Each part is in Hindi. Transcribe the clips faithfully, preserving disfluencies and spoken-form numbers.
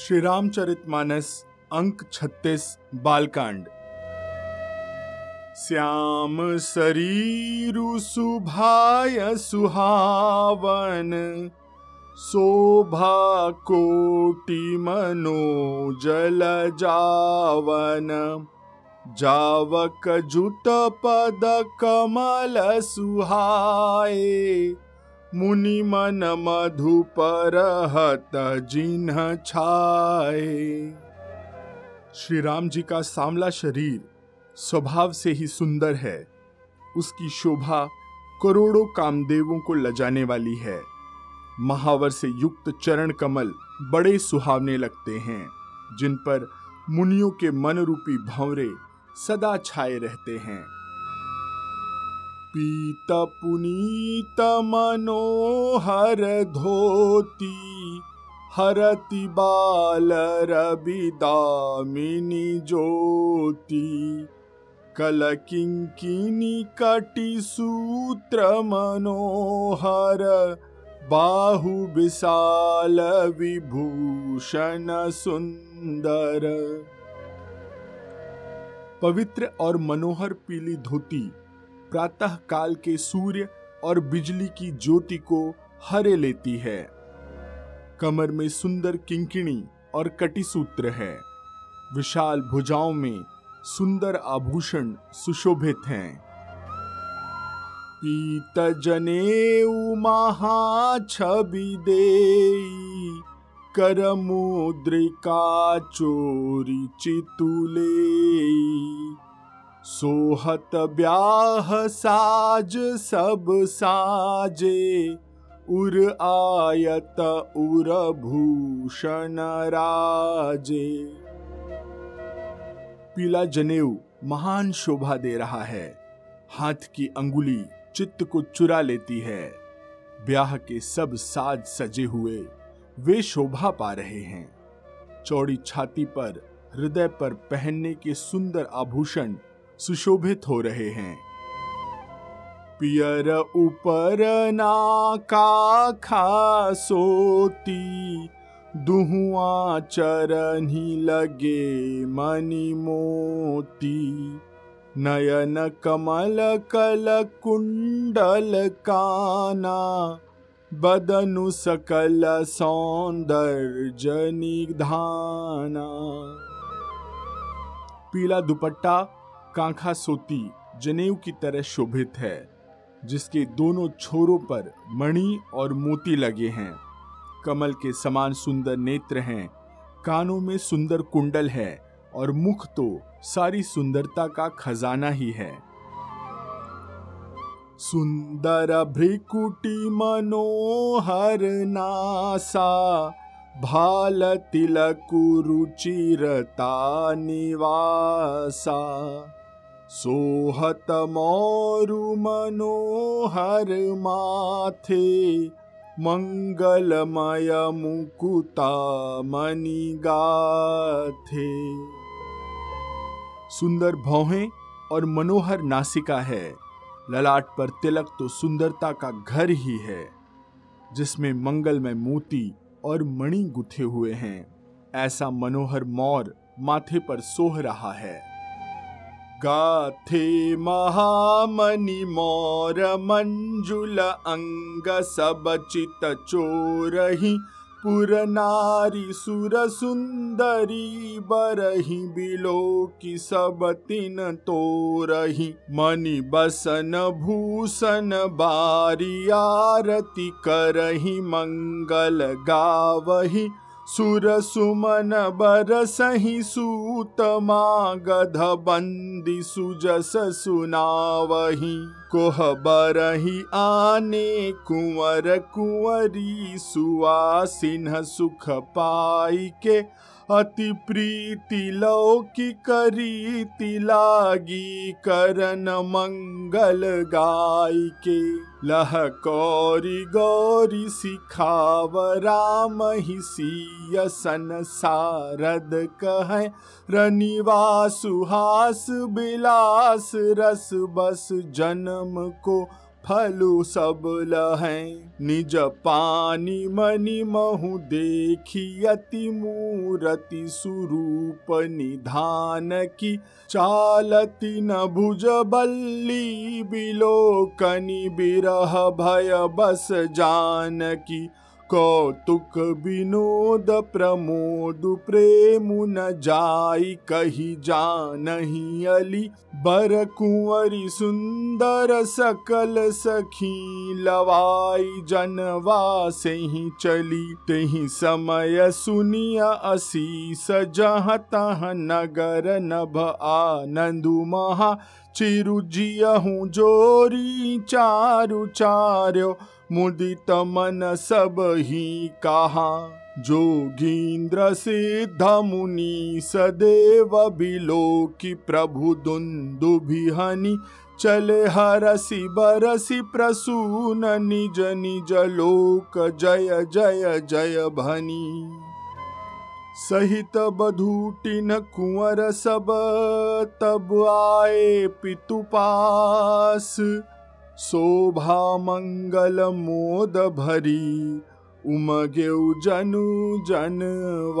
श्री रामचरितमानस अंक छत्तीस बालकांड। श्याम शरीरु सुभाय सुहावन, शोभा कोटि मनोजल जावन। जावक जुट पद कमल सुहाए, मुनि मन मधु परहत जिन्ह छाए। श्री राम जी का सांवला शरीर स्वभाव से ही सुंदर है। उसकी शोभा करोड़ों कामदेवों को लजाने वाली है। महावर से युक्त चरण कमल बड़े सुहावने लगते हैं, जिन पर मुनियों के मन रूपी भंवरे सदा छाए रहते हैं। पीत पुनीत मनोहर धोती, हरति बाल रवि दामिनी ज्योति। कलकिंकिनी कटि सूत्र मनोहर, बाहु विशाल विभूषण सुंदर। पवित्र और मनोहर पीली धोती प्रातः काल के सूर्य और बिजली की ज्योति को हरे लेती है। कमर में सुंदर किंकिणी और कटिसूत्र है। विशाल भुजाओं में सुंदर आभूषण सुशोभित हैं। पीत जनेऊ महा छवि देई, कर मुद्रिका चोरी चितुलेई। सोहत ब्याह साज सब साजे, उर आयत उर भूषण राजे। पीला जनेऊ महान शोभा दे रहा है। हाथ की अंगुली चित्त को चुरा लेती है। ब्याह के सब साज सजे हुए वे शोभा पा रहे हैं। चौड़ी छाती पर, हृदय पर पहनने के सुंदर आभूषण सुशोभित हो रहे हैं। पियर ऊपर नाका खासोती, दुहुआ चरनी लगे मणि मोती। नयन कमल कल कुंडल काना, बदनु सकल सौंदर्य निधाना। पीला दुपट्टा कांखा सोती जनेऊ की तरह शोभित है, जिसके दोनों छोरों पर मणि और मोती लगे हैं। कमल के समान सुंदर नेत्र हैं, कानों में सुंदर कुंडल है, और मुख तो सारी सुंदरता का खजाना ही है। सुंदर भ्रिकुटी मनोहर नासा, भाल तिलकु रुचिरता निवासा। सोहत मोरु मनोहर माथे, मंगलमय मुकुता मणि गाथे। सुंदर भौहें और मनोहर नासिका है। ललाट पर तिलक तो सुंदरता का घर ही है, जिसमें मंगलमय मोती और मणि गुथे हुए हैं। ऐसा मनोहर मोर माथे पर सोह रहा है। गाथे महामणि मोर मंजुल अंग, सब चित चोरहि पुर नारी सुर सुंदरी। बरहि बिलोकी सब तिन तोरहि, मणि बसन भूषण बारी आरती करहि। मंगल गावहि सुर सुमन बरसहि, सूतमा गध बंदी सुजस सुनावहि। कोह बरहि आने कुंवर कुंवरी, सुवासिन सुख पाई के अति प्रीति। लौकिक रीति लागी करन मंगल गाई के। लह कौरी गौरी सिखाव राम ही सियसन, सारद कहे रनिवास हास बिलास। रस बस जन्म को फलु सब लहैं निज पानि मनि महु देखी अति मूरति सुरूप निधान की चालति न भुज बल्ली बिलोकनि बिरह भय बस जान की कौतुक विनोद प्रमोद प्रेम न जाई कही जानहि अली बर कुंवरी सुंदर सकल सखी लवाई जनवा से ही चली। तेहि समय सुनिया असीस जहाँ तहाँ नगर नभ आनंदु महा चिरुजियहु जोरी चारु चार्यो मुदित मन सब ही कहा। जोगींद्र सिद्ध मुनि सदैव बिलोकि प्रभु दुंदुभिहनि चले हरसि बरसि प्रसून निज निज लोक जय जय जय भनी। सहित बधूटिन कुंवर सब तब आए पितु पास शोभा मंगल मोद भरी उमगेउ जनु जनवास।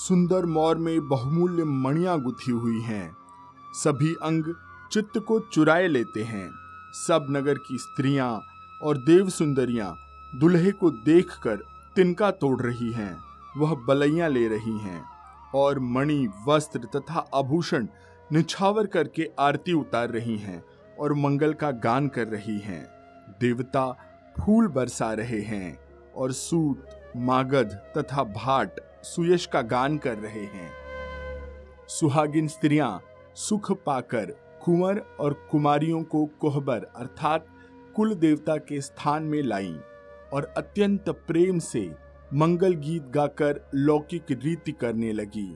सुंदर मौर में बहुमूल्य मणियाँ गुथी हुई हैं, सभी अंग चित्त को चुराए लेते हैं। सब नगर की स्त्रियाँ और देव सुंदरियाँ दुल्हे को देखकर तिनका तोड़ रही हैं, वह बलैयाँ ले रही हैं और मणि वस्त्र तथा आभूषण निछावर करके आरती उतार रही हैं और मंगल का गान कर रही हैं। देवता फूल बरसा रहे हैं और सूत मागध तथा भाट सुयश का गान कर रहे हैं। सुहागिन स्त्रियां सुख पाकर कुंवर और कुमारियों को कोहबर अर्थात कुल देवता के स्थान में लाईं और अत्यंत प्रेम से मंगल गीत गाकर लौकिक रीति करने लगी।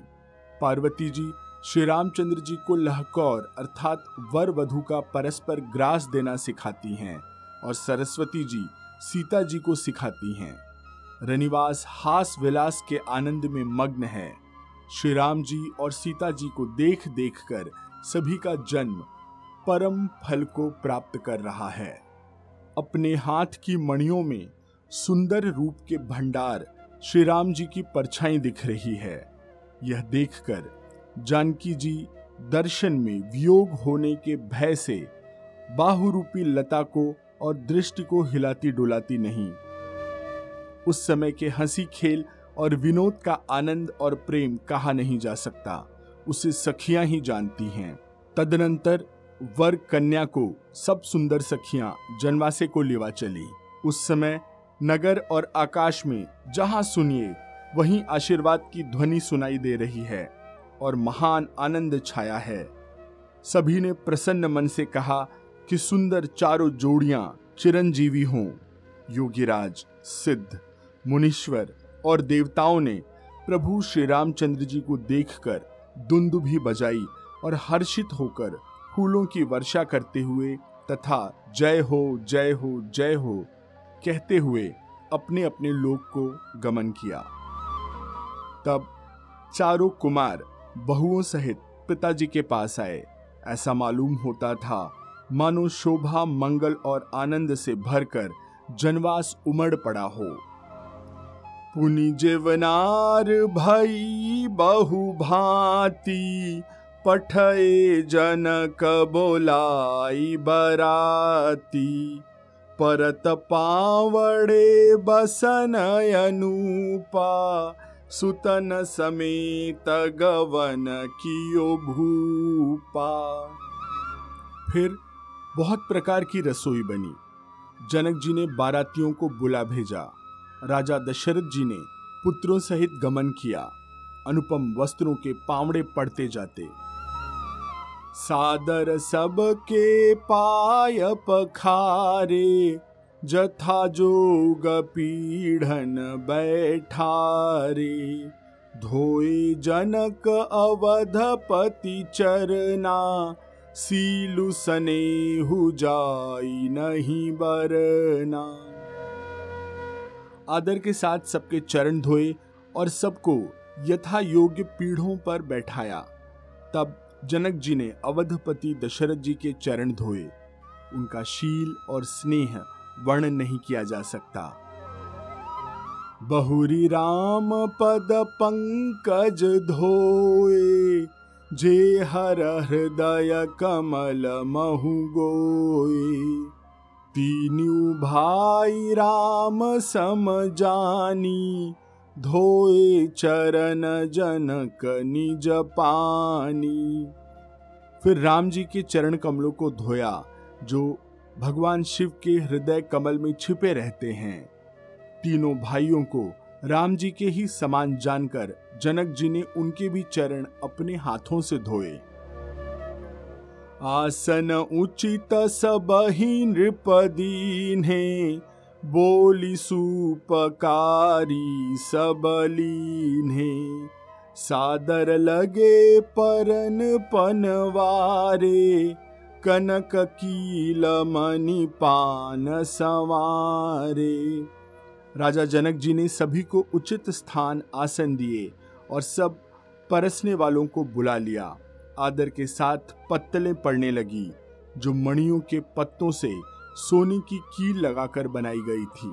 पार्वती जी श्री रामचंद्र जी को लहकौर अर्थात वर वधू का परस्पर ग्रास देना सिखाती हैं और सरस्वती जी सीता जी को सिखाती हैं। रनिवास हास विलास के आनंद में मग्न है। श्री राम जी और सीता जी को देख देख कर सभी का जन्म परम फल को प्राप्त कर रहा है। अपने हाथ की मणियों में सुंदर रूप के भंडार श्री राम जी की परछाई दिख रही है। यह देखकर जानकी जी दर्शन में वियोग होने के भय से बाहुरूपी लता को और दृष्टि को हिलाती डुलाती नहीं। उस समय के हंसी खेल और विनोद का आनंद और प्रेम कहा नहीं जा सकता, उसे सखियां ही जानती हैं। तदनंतर वर कन्या को सब सुंदर सखियां जनवासे को लेवा चली। उस समय नगर और आकाश में जहां सुनिए वहीं आशीर्वाद की ध्वनि सुनाई दे रही है और महान आनंद छाया है। सभी ने प्रसन्न मन से कहा कि सुंदर चारों जोड़ियां चिरंजीवी हों। योगीराज सिद्ध मुनीश्वर और देवताओं ने प्रभु श्री रामचंद्र जी को देखकर दुंदुभी बजाई और हर्षित होकर फूलों की वर्षा करते हुए तथा जय हो जय हो जय हो कहते हुए अपने अपने लोक को गमन किया। तब चारों कुमार बहुओं सहित पिताजी के पास आए। ऐसा मालूम होता था मानो शोभा मंगल और आनंद से भरकर जनवास उमड़ पड़ा हो। पुनि जेवनार भई बहु भांति पठए जनक बोलाई बराती। परत पावड़े बसन अनूपा सुतन समेत गवन कियो भूपा। फिर बहुत प्रकार की रसोई बनी। जनक जी ने बारातियों को बुला भेजा। राजा दशरथ जी ने पुत्रों सहित गमन किया। अनुपम वस्त्रों के पावड़े पड़ते जाते। सादर सबके पाय पखारे जथा जोग पीढ़न बैठारे। धोए जनक अवधपति चरना सीलु सनेहु जाई नहीं बरना। आदर के साथ सबके चरण धोए और सबको यथा योग्य पीढ़ों पर बैठाया। तब जनक जी ने अवधपति दशरथ जी के चरण धोए। उनका शील और स्नेह वर्णन नहीं किया जा सकता। बहुरी राम पद पंकज धोए, जे हर हृदय कमल महु गोए। तीनू भाई राम समझानी, धोए चरण जनक निज पानी। फिर राम जी के चरण कमलों को धोया जो भगवान शिव के हृदय कमल में छिपे रहते हैं। तीनों भाइयों को राम जी के ही समान जानकर जनक जी ने उनके भी चरण अपने हाथों से धोए। आसन उचित सबहि नृपदीन्हे, बोली सुपकारी सबलीन्हे। सादर लगे परन पनवारे, कनक कील मणि पान संवारे। राजा जनक जी ने सभी को उचित स्थान आसन दिए और सब परसने वालों को बुला लिया। आदर के साथ पत्तलें पड़ने लगी जो मणियों के पत्तों से सोने की कील लगाकर बनाई गई थी।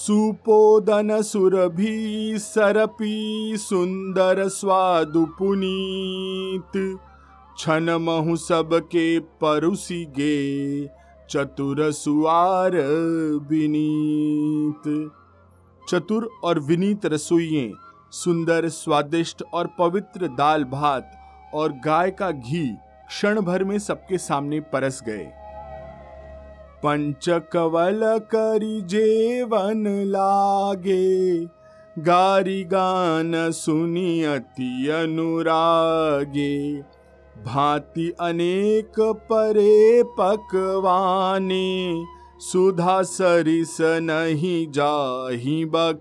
सुपोदन सुरभि सरपी, सुंदर स्वादु पुनीत। छन महु सबके परुसी गे, चतुर सुआर विनीत। चतुर और विनीत रसोइये सुंदर, स्वादिष्ट और पवित्र दाल भात और गाय का घी क्षण भर में सबके सामने परस गए। पंचकवल करी जेवन लागे, गारी गान सुनी अति अनुरागे। भांति अनेक परे पकवाने, सुधा सरिस नहीं जाहि बखाने।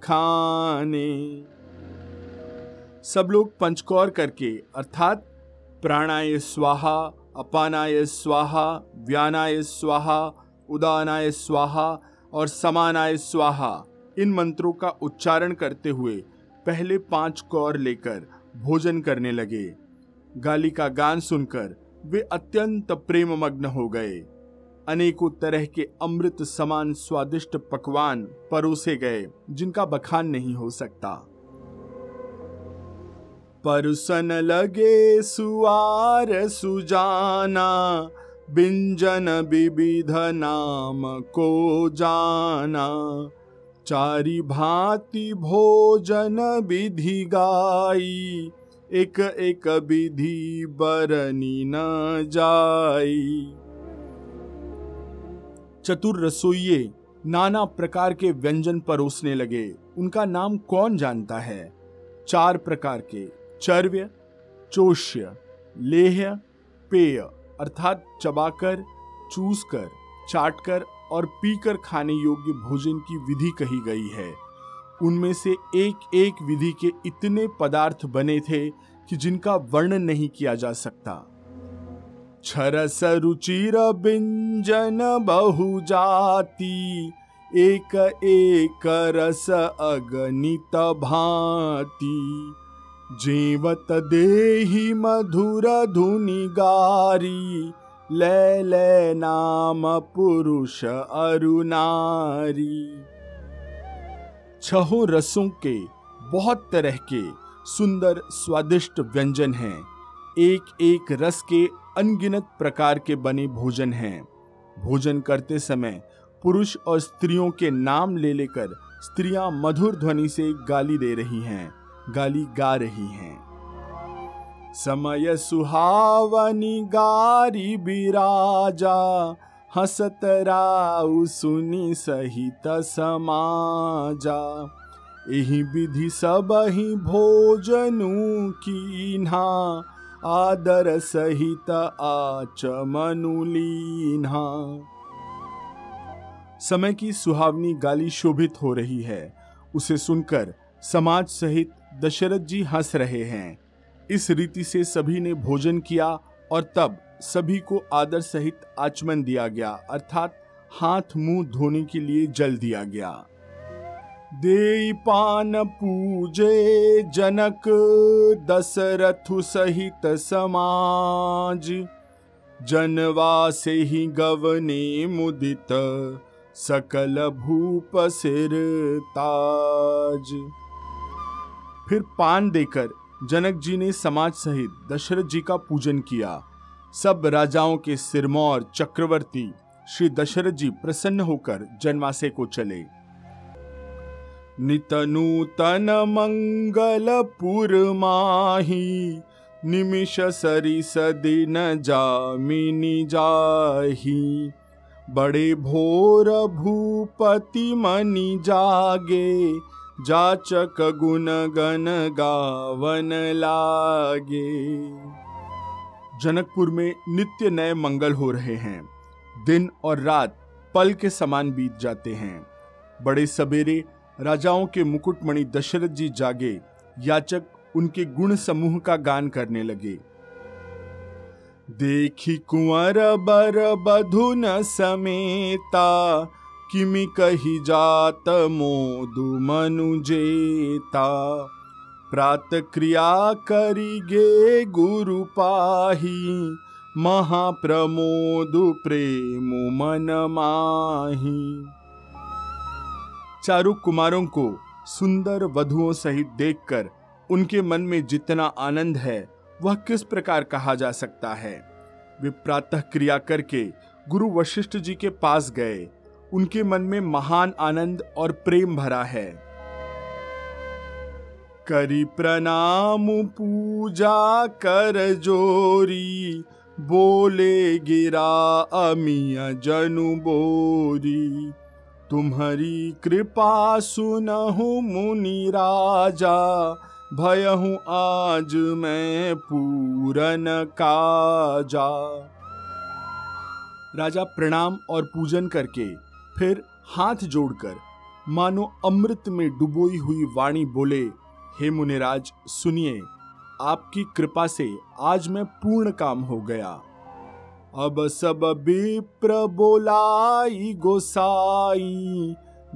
सब लोग पंचकौर करके अर्थात प्राणाय स्वाहा, अपानाय स्वाहा, व्यानाय स्वाहा, उदानाय स्वाहा और समानाय स्वाहा इन मंत्रों का उच्चारण करते हुए पहले पांच कौर लेकर भोजन करने लगे। गाली का गान सुनकर वे अत्यंत प्रेममग्न हो गए। अनेकों तरह के अमृत समान स्वादिष्ट पकवान परोसे गए जिनका बखान नहीं हो सकता। परुसन लगे सुआर सुजाना, बिंजन विविध नाम को जाना। चारी भांति भोजन विधि गाई, एक एक विधि बरनी न जाई। चतुर रसोइये नाना प्रकार के व्यंजन परोसने लगे। उनका नाम कौन जानता है। चार प्रकार के चर्व्य, चोष्य, लेह्य, पेय अर्थात चबाकर, चूसकर, चाटकर और पीकर खाने योग्य भोजन की विधि कही गई है। उनमें से एक एक विधि के इतने पदार्थ बने थे कि जिनका वर्णन नहीं किया जा सकता। छरस रुचिर व्यंजन बहुजाति, एक एक रस अगणित भांति। जीवत देहि मधुर धुनि गारी, ले ले नाम पुरुष अरु नारी। छहों रसों के बहुत तरह के सुंदर स्वादिष्ट व्यंजन हैं। एक एक रस के अनगिनत प्रकार के बने भोजन हैं। भोजन करते समय पुरुष और स्त्रियों के नाम ले लेकर स्त्रियां मधुर ध्वनि से गाली दे रही हैं, गाली गा रही हैं। समय सुहावनी गारी बिराजा, हसत राउ सुनी सहित समाजा। एही विधि सबहि भोजनु कीन्हा, आदर सहित आचमनु लीन्हा। समय की सुहावनी गाली शोभित हो रही है। उसे सुनकर समाज सहित दशरथ जी हंस रहे हैं। इस रीति से सभी ने भोजन किया और तब सभी को आदर सहित आचमन दिया गया अर्थात हाथ मुंह धोने के लिए जल दिया गया। देई पान पूजे जनक दशरथु सहित समाज। जनवासे ही गवने मुदित सकल भूप सिर ताज। फिर पान देकर जनक जी ने समाज सहित दशरथ जी का पूजन किया। सब राजाओं के सिरमौर चक्रवर्ती श्री दशरथ जी प्रसन्न होकर जनवासे को चले। नितनूतन मंगलपुर माही, निमिष सरिस दिन जामिनी जाही। बड़े भोर भूपति मनि जागे, जाचक गुन गन गावन लागे। जनकपुर में नित्य नए मंगल हो रहे हैं। दिन और रात पल के समान बीत जाते हैं। बड़े सवेरे राजाओं के मुकुटमणि दशरथ जी जागे, याचक उनके गुण समूह का गान करने लगे। देखी कुंवर बर बधुन समेता, किमि कही जात मोदु मनुजेता। प्रात क्रिया करिगे गुरु पाही, महाप्रमोदु प्रेमु मन माही। चारों कुमारों को सुंदर वधुओं सहित देखकर उनके मन में जितना आनंद है वह किस प्रकार कहा जा सकता है। वे प्रातः क्रिया करके गुरु वशिष्ठ जी के पास गए। उनके मन में महान आनंद और प्रेम भरा है। करी प्रणाम पूजा कर जोरी, बोले गिरा अमिया जनु बोरी। तुम्हारी कृपा सुनहु मुनि राजा, भयहु आज मैं पूरन काजा। राजा प्रणाम और पूजन करके फिर हाथ जोड़कर मानो अमृत में डुबोई हुई वाणी बोले, हे मुनिराज सुनिए, आपकी कृपा से आज मैं पूर्ण काम हो गया। अब सब विप्र बोलाई गोसाई,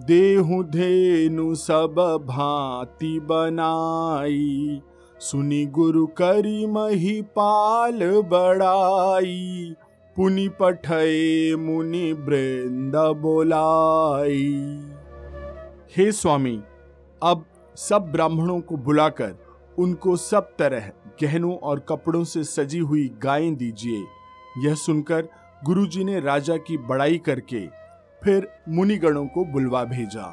देहु धेनु सब भांति बनाई। सुनी गुरु करी महिपाल बड़ाई, पुनि पठये मुनि वृंद बोलाई। हे स्वामी, अब सब ब्राह्मणों को बुलाकर उनको सब तरह गहनों और कपड़ों से सजी हुई गायें दीजिए। यह सुनकर गुरुजी ने राजा की बड़ाई करके फिर मुनिगणों को बुलवा भेजा।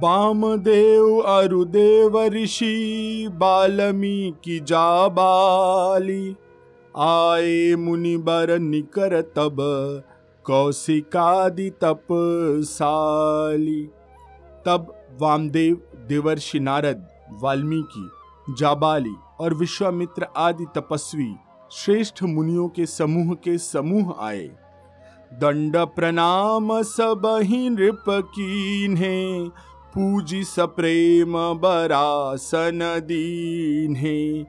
बामदेव अरुदेव ऋषि वाल्मीकि जाबाली, आए मुनिबर निकर तब कौशिकादि तपसाली। तब वामदेव देवर्षि नारद, वाल्मीकि, जाबाली और विश्वामित्र आदि तपस्वी श्रेष्ठ मुनियों के समूह के समूह आए। दंड प्रणाम सबहि नृप कीन्हे, पूजी सप्रेम बरासन दीन्हे।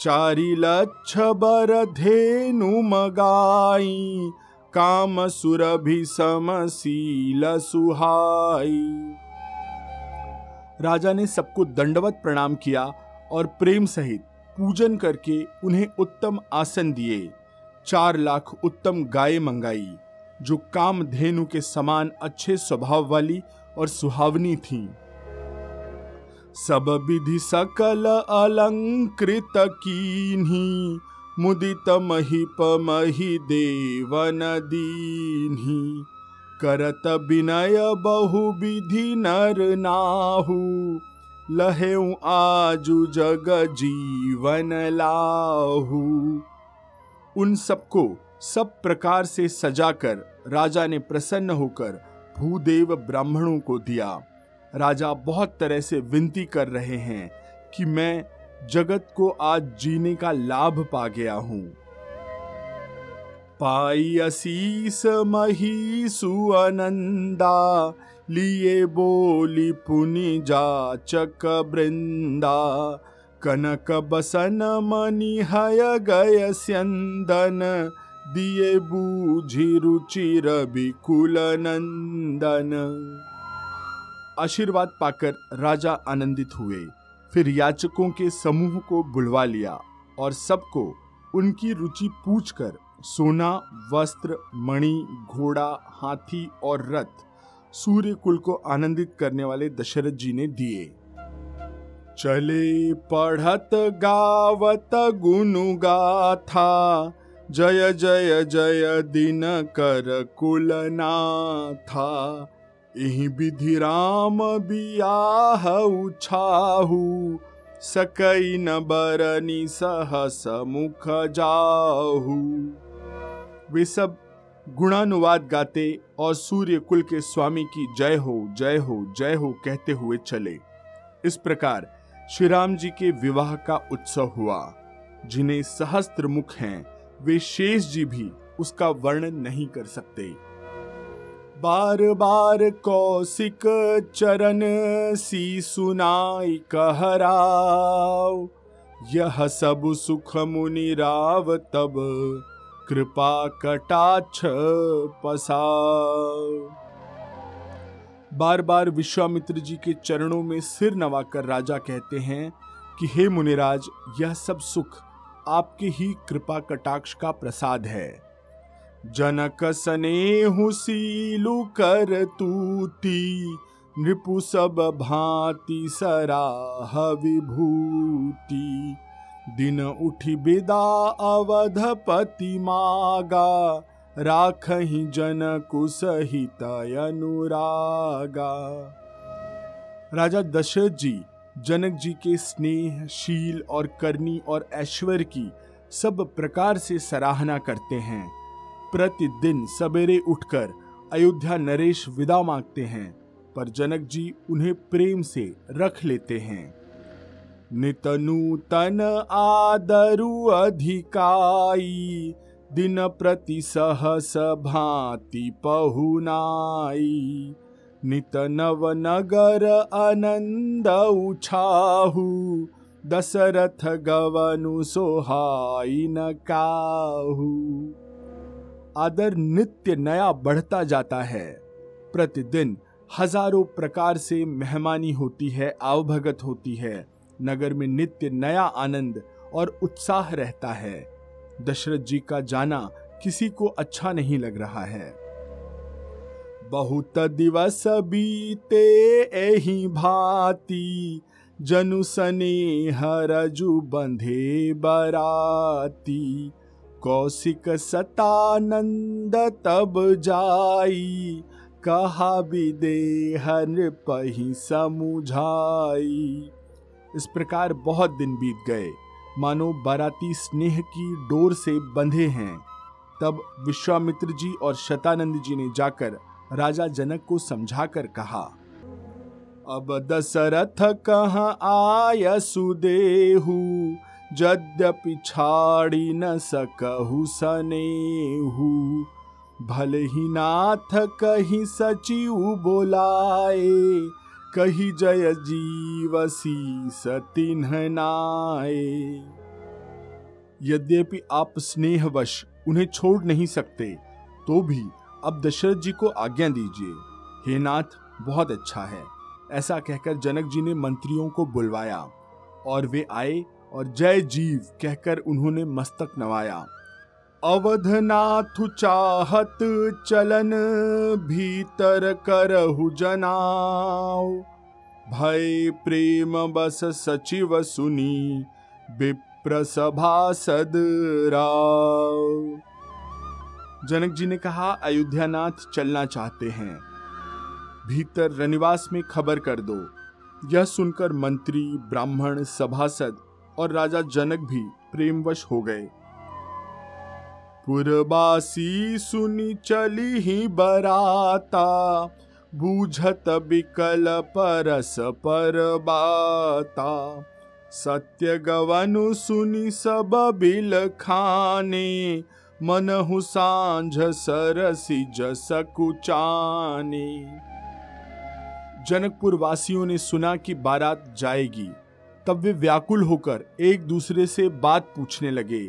चारि लक्ष बर धेनु मगाई, काम सुरभि समशील सुहाई। राजा ने सबको दंडवत प्रणाम किया और प्रेम सहित पूजन करके उन्हें उत्तम आसन दिए। चार लाख उत्तम गायें मंगाई जो कामधेनु के समान अच्छे स्वभाव वाली और सुहावनी थीं। सब विधि सकल अलंकृत कीन्ही, मुदित महिप महि देवन दीन्ही। करत विनय बहु विधि नर नाहु, लहेउ आजु जग जीवन लाहु। उन सबको सब प्रकार से सजाकर राजा ने प्रसन्न होकर भूदेव ब्राह्मणों को दिया। राजा बहुत तरह से विनती कर रहे हैं कि मैं जगत को आज जीने का लाभ पा गया हूँ। पाई असीस मही सुअनंदा, लिए बोली पुनि जाचक बृंदा। कनक बसन मनि हय गय स्यंदन, दिए बूझि रुचि रवि कुल नंदन। आशीर्वाद पाकर राजा आनंदित हुए। फिर याचकों के समूह को बुलवा लिया और सबको उनकी रुचि पूछकर सोना, वस्त्र, मणि, घोड़ा, हाथी और रथ सूर्य कुल को आनंदित करने वाले दशरथ जी ने दिए। चले पढ़त गावत गुनुगाथा, जय जय जय दिन कर कुलनाथा। एहि विधि राम बियाह उछाहू, सकई न बरनी सहस मुख जाहू। वे सब गुणानुवाद गाते और सूर्य कुल के स्वामी की जय हो जय हो जय हो कहते हुए चले। इस प्रकार श्री राम जी के विवाह का उत्सव हुआ। जिन्हें सहस्त्र मुख हैं वे शेष जी भी उसका वर्णन नहीं कर सकते। बार बार कौशिक चरण सी सुनाई कहराव, यह सब सुख मुनि राव तब कृपा कटाक्ष पसाव। बार बार विश्वामित्र जी के चरणों में सिर नवाकर राजा कहते हैं कि हे मुनिराज, यह सब सुख आपके ही कृपा कटाक्ष का प्रसाद है। जनक सनेहु सीलु कर तूती, नृपु सब भांति सराह विभूति। दिन उठी बिदा अवधपति मागा, राखहि जनकु सहित अनुरागा। राजा दशरथ जी जनक जी के स्नेह, शील और करनी और ऐश्वर्य की सब प्रकार से सराहना करते हैं। प्रतिदिन सवेरे उठकर अयोध्या नरेश विदा मांगते हैं, पर जनक जी उन्हें प्रेम से रख लेते हैं। नित नूतन आदरु अधिकाई, दिन प्रति सहस भांति पहुनाई। नित नव नगर आनंद उछाहु, दशरथ गवनु सोहाई न काहू। आदर नित्य नया बढ़ता जाता है। प्रतिदिन हजारों प्रकार से मेहमानी होती है, आवभगत होती है। नगर में नित्य नया आनंद और उत्साह रहता है। दशरथ जी का जाना किसी को अच्छा नहीं लग रहा है। बहुत दिवस बीते एही भांति, जनु सनेह रजु बंधे बराती। कौशिक सतानंद तब जाई, कहा विदेह नृपहि समुझाई। इस प्रकार बहुत दिन बीत गए, मानो बाराती स्नेह की डोर से बंधे हैं। तब विश्वामित्र जी और शतानंद जी ने जाकर राजा जनक को समझाकर कहा, अब दशरथ कहाँ आय सुदेहु, यद्यपि छाड़ी न सकहु सनेहु। भले ही नाथ कहीं सचिव बोलाए, कही जय जीवसी सतिन्ह नाये। यद्यपि आप स्नेहवश उन्हें छोड़ नहीं सकते, तो भी अब दशरथ जी को आज्ञा दीजिए। हे नाथ, बहुत अच्छा है। ऐसा कहकर जनक जी ने मंत्रियों को बुलवाया और वे आए और जय जीव कहकर उन्होंने मस्तक नवाया। अवधनाथु चाहत चलन भीतर करहु जनाओ, भय प्रेम बस सचिव सुनी विप्र सभासद राव। जनक जी ने कहा, अयोध्यानाथ चलना चाहते हैं, भीतर रनिवास में खबर कर दो। यह सुनकर मंत्री, ब्राह्मण, सभासद और राजा जनक भी प्रेमवश हो गए। पुरबासी सुनी चली ही बराता, बूझत बिकल परस पर बाता। सत्य गवनु सुनी सब बिल खाने, मनहु सांझ सरसी जस कुचाने। जनकपुर वासियों ने सुना कि बारात जाएगी, तब वे व्याकुल होकर एक दूसरे से बात पूछने लगे।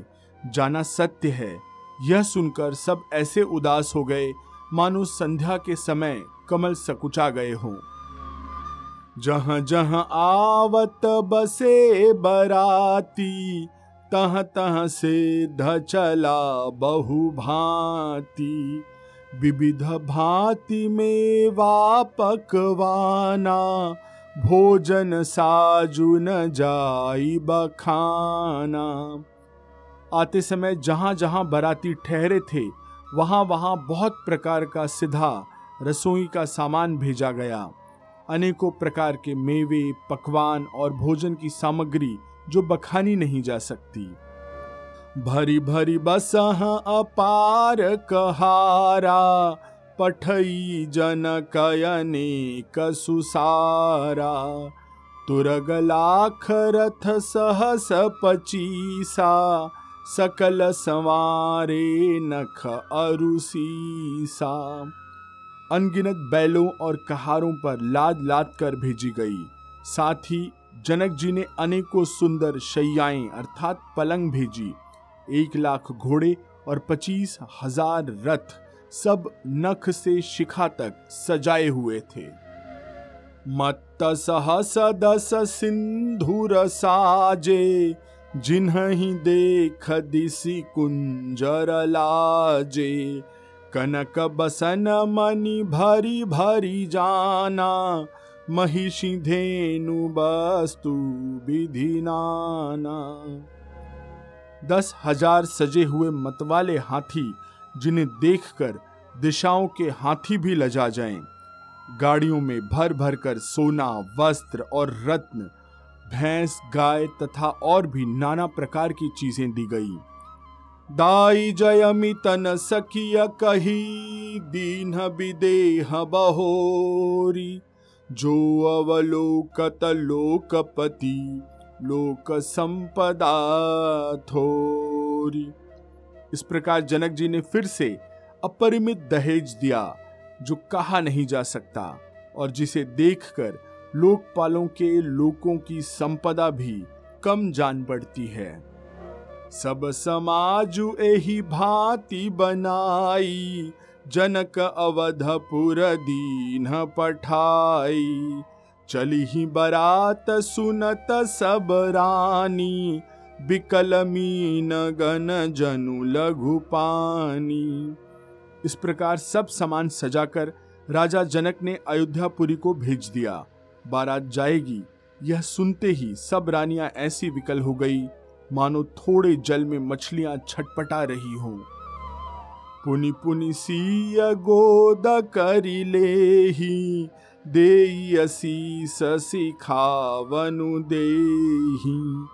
जाना सत्य है। यह सुनकर सब ऐसे उदास हो गए मानो संध्या के समय कमल सकुचा गए हों। जहाँ जहाँ आवत बसे बराती, तहाँ तहाँ से धचला बहु भांति। विविध भांति मेवा पकवाना, भोजन साजु न जाई बखाना। आते समय जहाँ जहाँ बराती ठहरे थे वहाँ वहाँ बहुत प्रकार का सिधा रसोई का सामान भेजा गया। अनेकों प्रकार के मेवे, पकवान और भोजन की सामग्री जो बखानी नहीं जा सकती। भरी भरी बसह अपार कहारा, पठई जन कयने कसुसारा। तुरग लाख रथ सहस पचीसा, सकल संवारे नख अरुसीसा। अनगिनत बैलों और कहारों पर लाद लाद कर भेजी गई। साथ ही जनक जी ने अनेकों सुंदर शैयाएं अर्थात पलंग भेजी। एक लाख घोड़े और पच्चीस हजार रथ सब नख से शिखा तक सजाए हुए थे। मत्त सहस दस सिंधुर साजे, जिन्हीं देख दिसी कुंजर लाजे। कनक बसन मणि भरी भरी जाना, महिषी धेनु वस्तु विधि नाना। दस हजार सजे हुए मतवाले हाथी जिन्हें देखकर दिशाओं के हाथी भी लजा जाएं। गाड़ियों में भर भर कर सोना, वस्त्र और रत्न, भैंस, गाय तथा और भी नाना प्रकार की चीजें दी गई। दाई जयमितन सखिया कही, दीन विदेह बहोरी। जो अवलोकत लोकपति, लोक संपदा थोरी। इस प्रकार जनक जी ने फिर से अपरिमित दहेज दिया जो कहा नहीं जा सकता, और जिसे देखकर लोकपालों के लोगों की संपदा भी कम जान पड़ती है। सब समाजु एही भांति बनाई, जनक अवधपुर दीन पठाई। चली ही बरात सुनत सब रानी, बिकल मीन गन जनु लघु पानी। इस प्रकार सब सामान सजाकर राजा जनक ने अयोध्यापुरी को भेज दिया। बारात जाएगी यह सुनते ही सब रानियां ऐसी विकल हो गई मानो थोड़े जल में मछलियां छटपटा रही हों। पुनि पुनि सिय गोद करि लेहि, देई असीस सिखावनु देहि।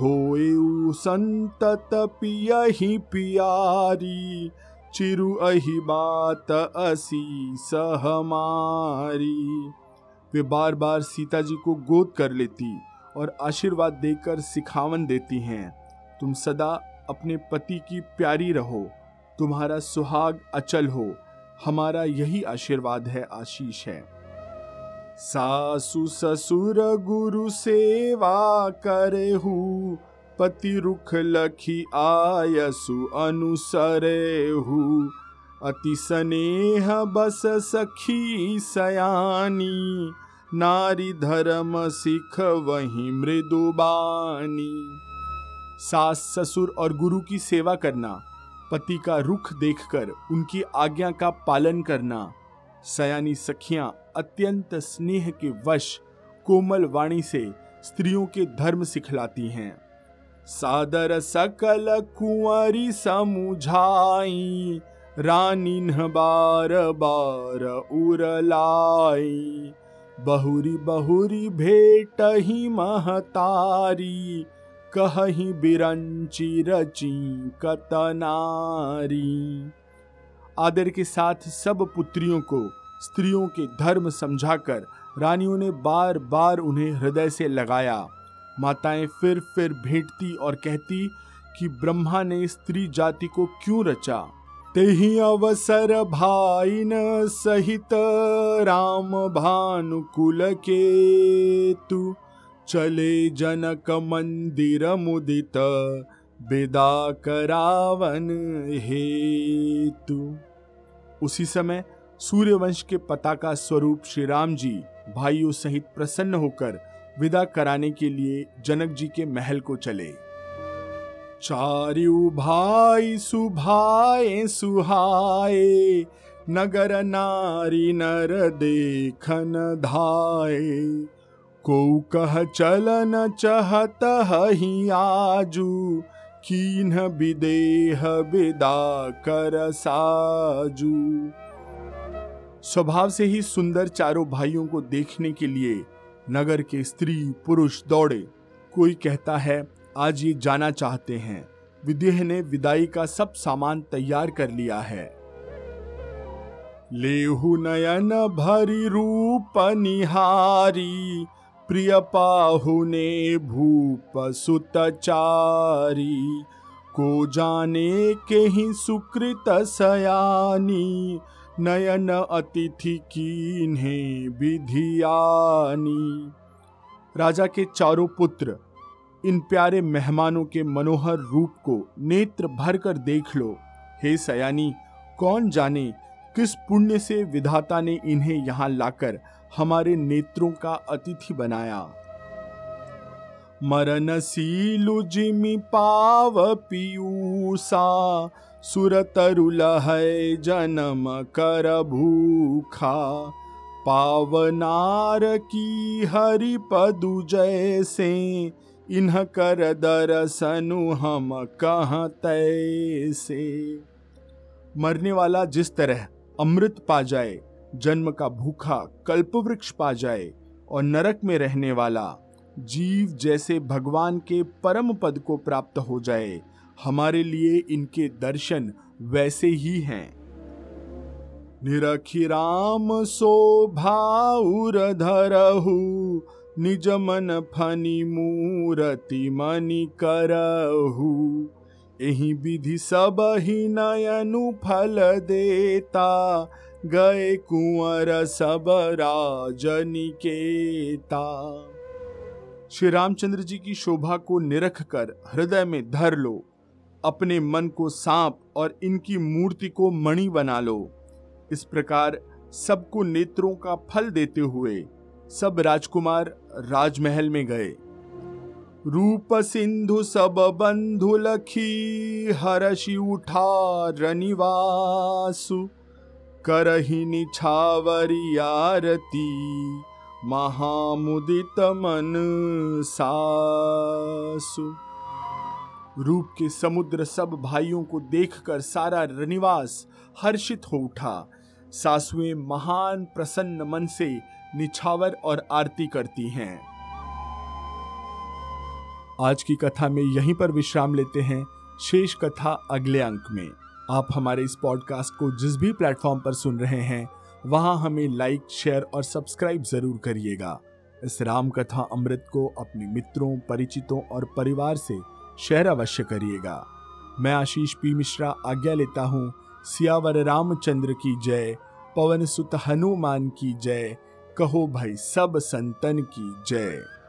होएउ संतत पियहि पियारी, चिरु अहि बात असीस हमारी। वे बार बार सीता जी को गोद कर लेती और आशीर्वाद देकर सिखावन देती हैं। तुम सदा अपने पति की प्यारी रहो, तुम्हारा सुहाग अचल हो, हमारा यही आशीर्वाद है, आशीष है। सासु ससुर गुरु सेवा करेहु, पति रुख लखी आयसु अनुसरेहु। अति स्नेह बस सखी सयानी, नारी धर्म सिख वही मृदुबानी। सास, ससुर और गुरु की सेवा करना, पति का रुख देखकर उनकी आज्ञा का पालन करना। सयानी सखियां अत्यंत स्नेह के वश कोमल वाणी से स्त्रियों के धर्म सिखलाती हैं। सादर सकल कुंवरी समुझाई, रानी बार बार उरलाई। बहुरी बहुरी भेट ही महतारी, कहीं बिरंची रची कतनारी। आदर के साथ सब पुत्रियों को स्त्रियों के धर्म समझाकर रानियों ने बार बार उन्हें हृदय से लगाया। माताएं फिर फिर भेंटती और कहती कि ब्रह्मा ने स्त्री जाति को क्यों रचा। तेहि अवसर भाइन सहित, राम भानुकुल के तु। चले जनक मंदिर मुदित, बेदा करावन हेतु। उसी समय सूर्यवंश के पताका स्वरूप श्री राम जी भाइयों सहित प्रसन्न होकर विदा कराने के लिए जनक जी के महल को चले। चारिउ भाई सुभाए सुहाए, नगर नारी नर देखन धाये। कोउ कह चलन चहत ही आजू, कीन्ह विदेह विदा कर साजू। स्वभाव से ही सुंदर चारों भाइयों को देखने के लिए नगर के स्त्री पुरुष दौड़े। कोई कहता है आज ये जाना चाहते हैं, विदेह ने विदाई का सब सामान तैयार कर लिया है। लेहु नयन भरी रूप निहारी, प्रिय पाहुने भूप सुत चारी। को जाने के ही सुकृत सयानी, नयन अतिथि कीन्हे विधियानी। राजा के चारों पुत्र, इन प्यारे मेहमानों के मनोहर रूप को नेत्र भर कर देख लो। हे सयानी, कौन जाने किस पुण्य से विधाता ने इन्हें यहाँ लाकर हमारे नेत्रों का अतिथि बनाया। मरणसीलु जिमि पाव पीयूसा, सुरतरु लहै जन्म कर भूखा। पावनार की हरि पदु जैसे, इन्ह कर दरसनु हम कहाँ तैसे। मरने वाला जिस तरह अमृत पा जाए, जन्म का भूखा कल्पवृक्ष पा जाए, और नरक में रहने वाला जीव जैसे भगवान के परम पद को प्राप्त हो जाए, हमारे लिए इनके दर्शन वैसे ही हैं। निरखि राम शोभा उर धरहु, निज मन फनी मूरति मनि करहु। एहि विधि सब ही नयनु फल देता, गए कुंवर सब राजनिकेता। श्री रामचंद्र जी की शोभा को निरख कर हृदय में धर लो, अपने मन को सांप और इनकी मूर्ति को मणि बना लो। इस प्रकार सबको नेत्रों का फल देते हुए सब राजकुमार राजमहल में गए। रूप सिंधु सब बंधु लखी, हर्षि उठा रनिवासु। करहि निछावरि आरती, महामुदित मन सासु। रूप के समुद्र सब भाइयों को देखकर सारा रनिवास हर्षित हो उठा। सासुएं महान प्रसन्न मन से निछावर और आरती करती हैं। आज की कथा में यहीं पर विश्राम लेते हैं। शेष कथा अगले अंक में। आप हमारे इस पॉडकास्ट को जिस भी प्लेटफॉर्म पर सुन रहे हैं, वहां हमें लाइक, शेयर और सब्सक्राइब जरूर करिएगा। इस राम कथा अमृत को अपने मित्रों, परिचितों और परिवार से शेयर अवश्य करिएगा। मैं आशीष पी मिश्रा आज्ञा लेता हूँ। सियावर रामचंद्र की जय, पवन सुत हनुमान की जय, कहो भाई सब संतन की जय।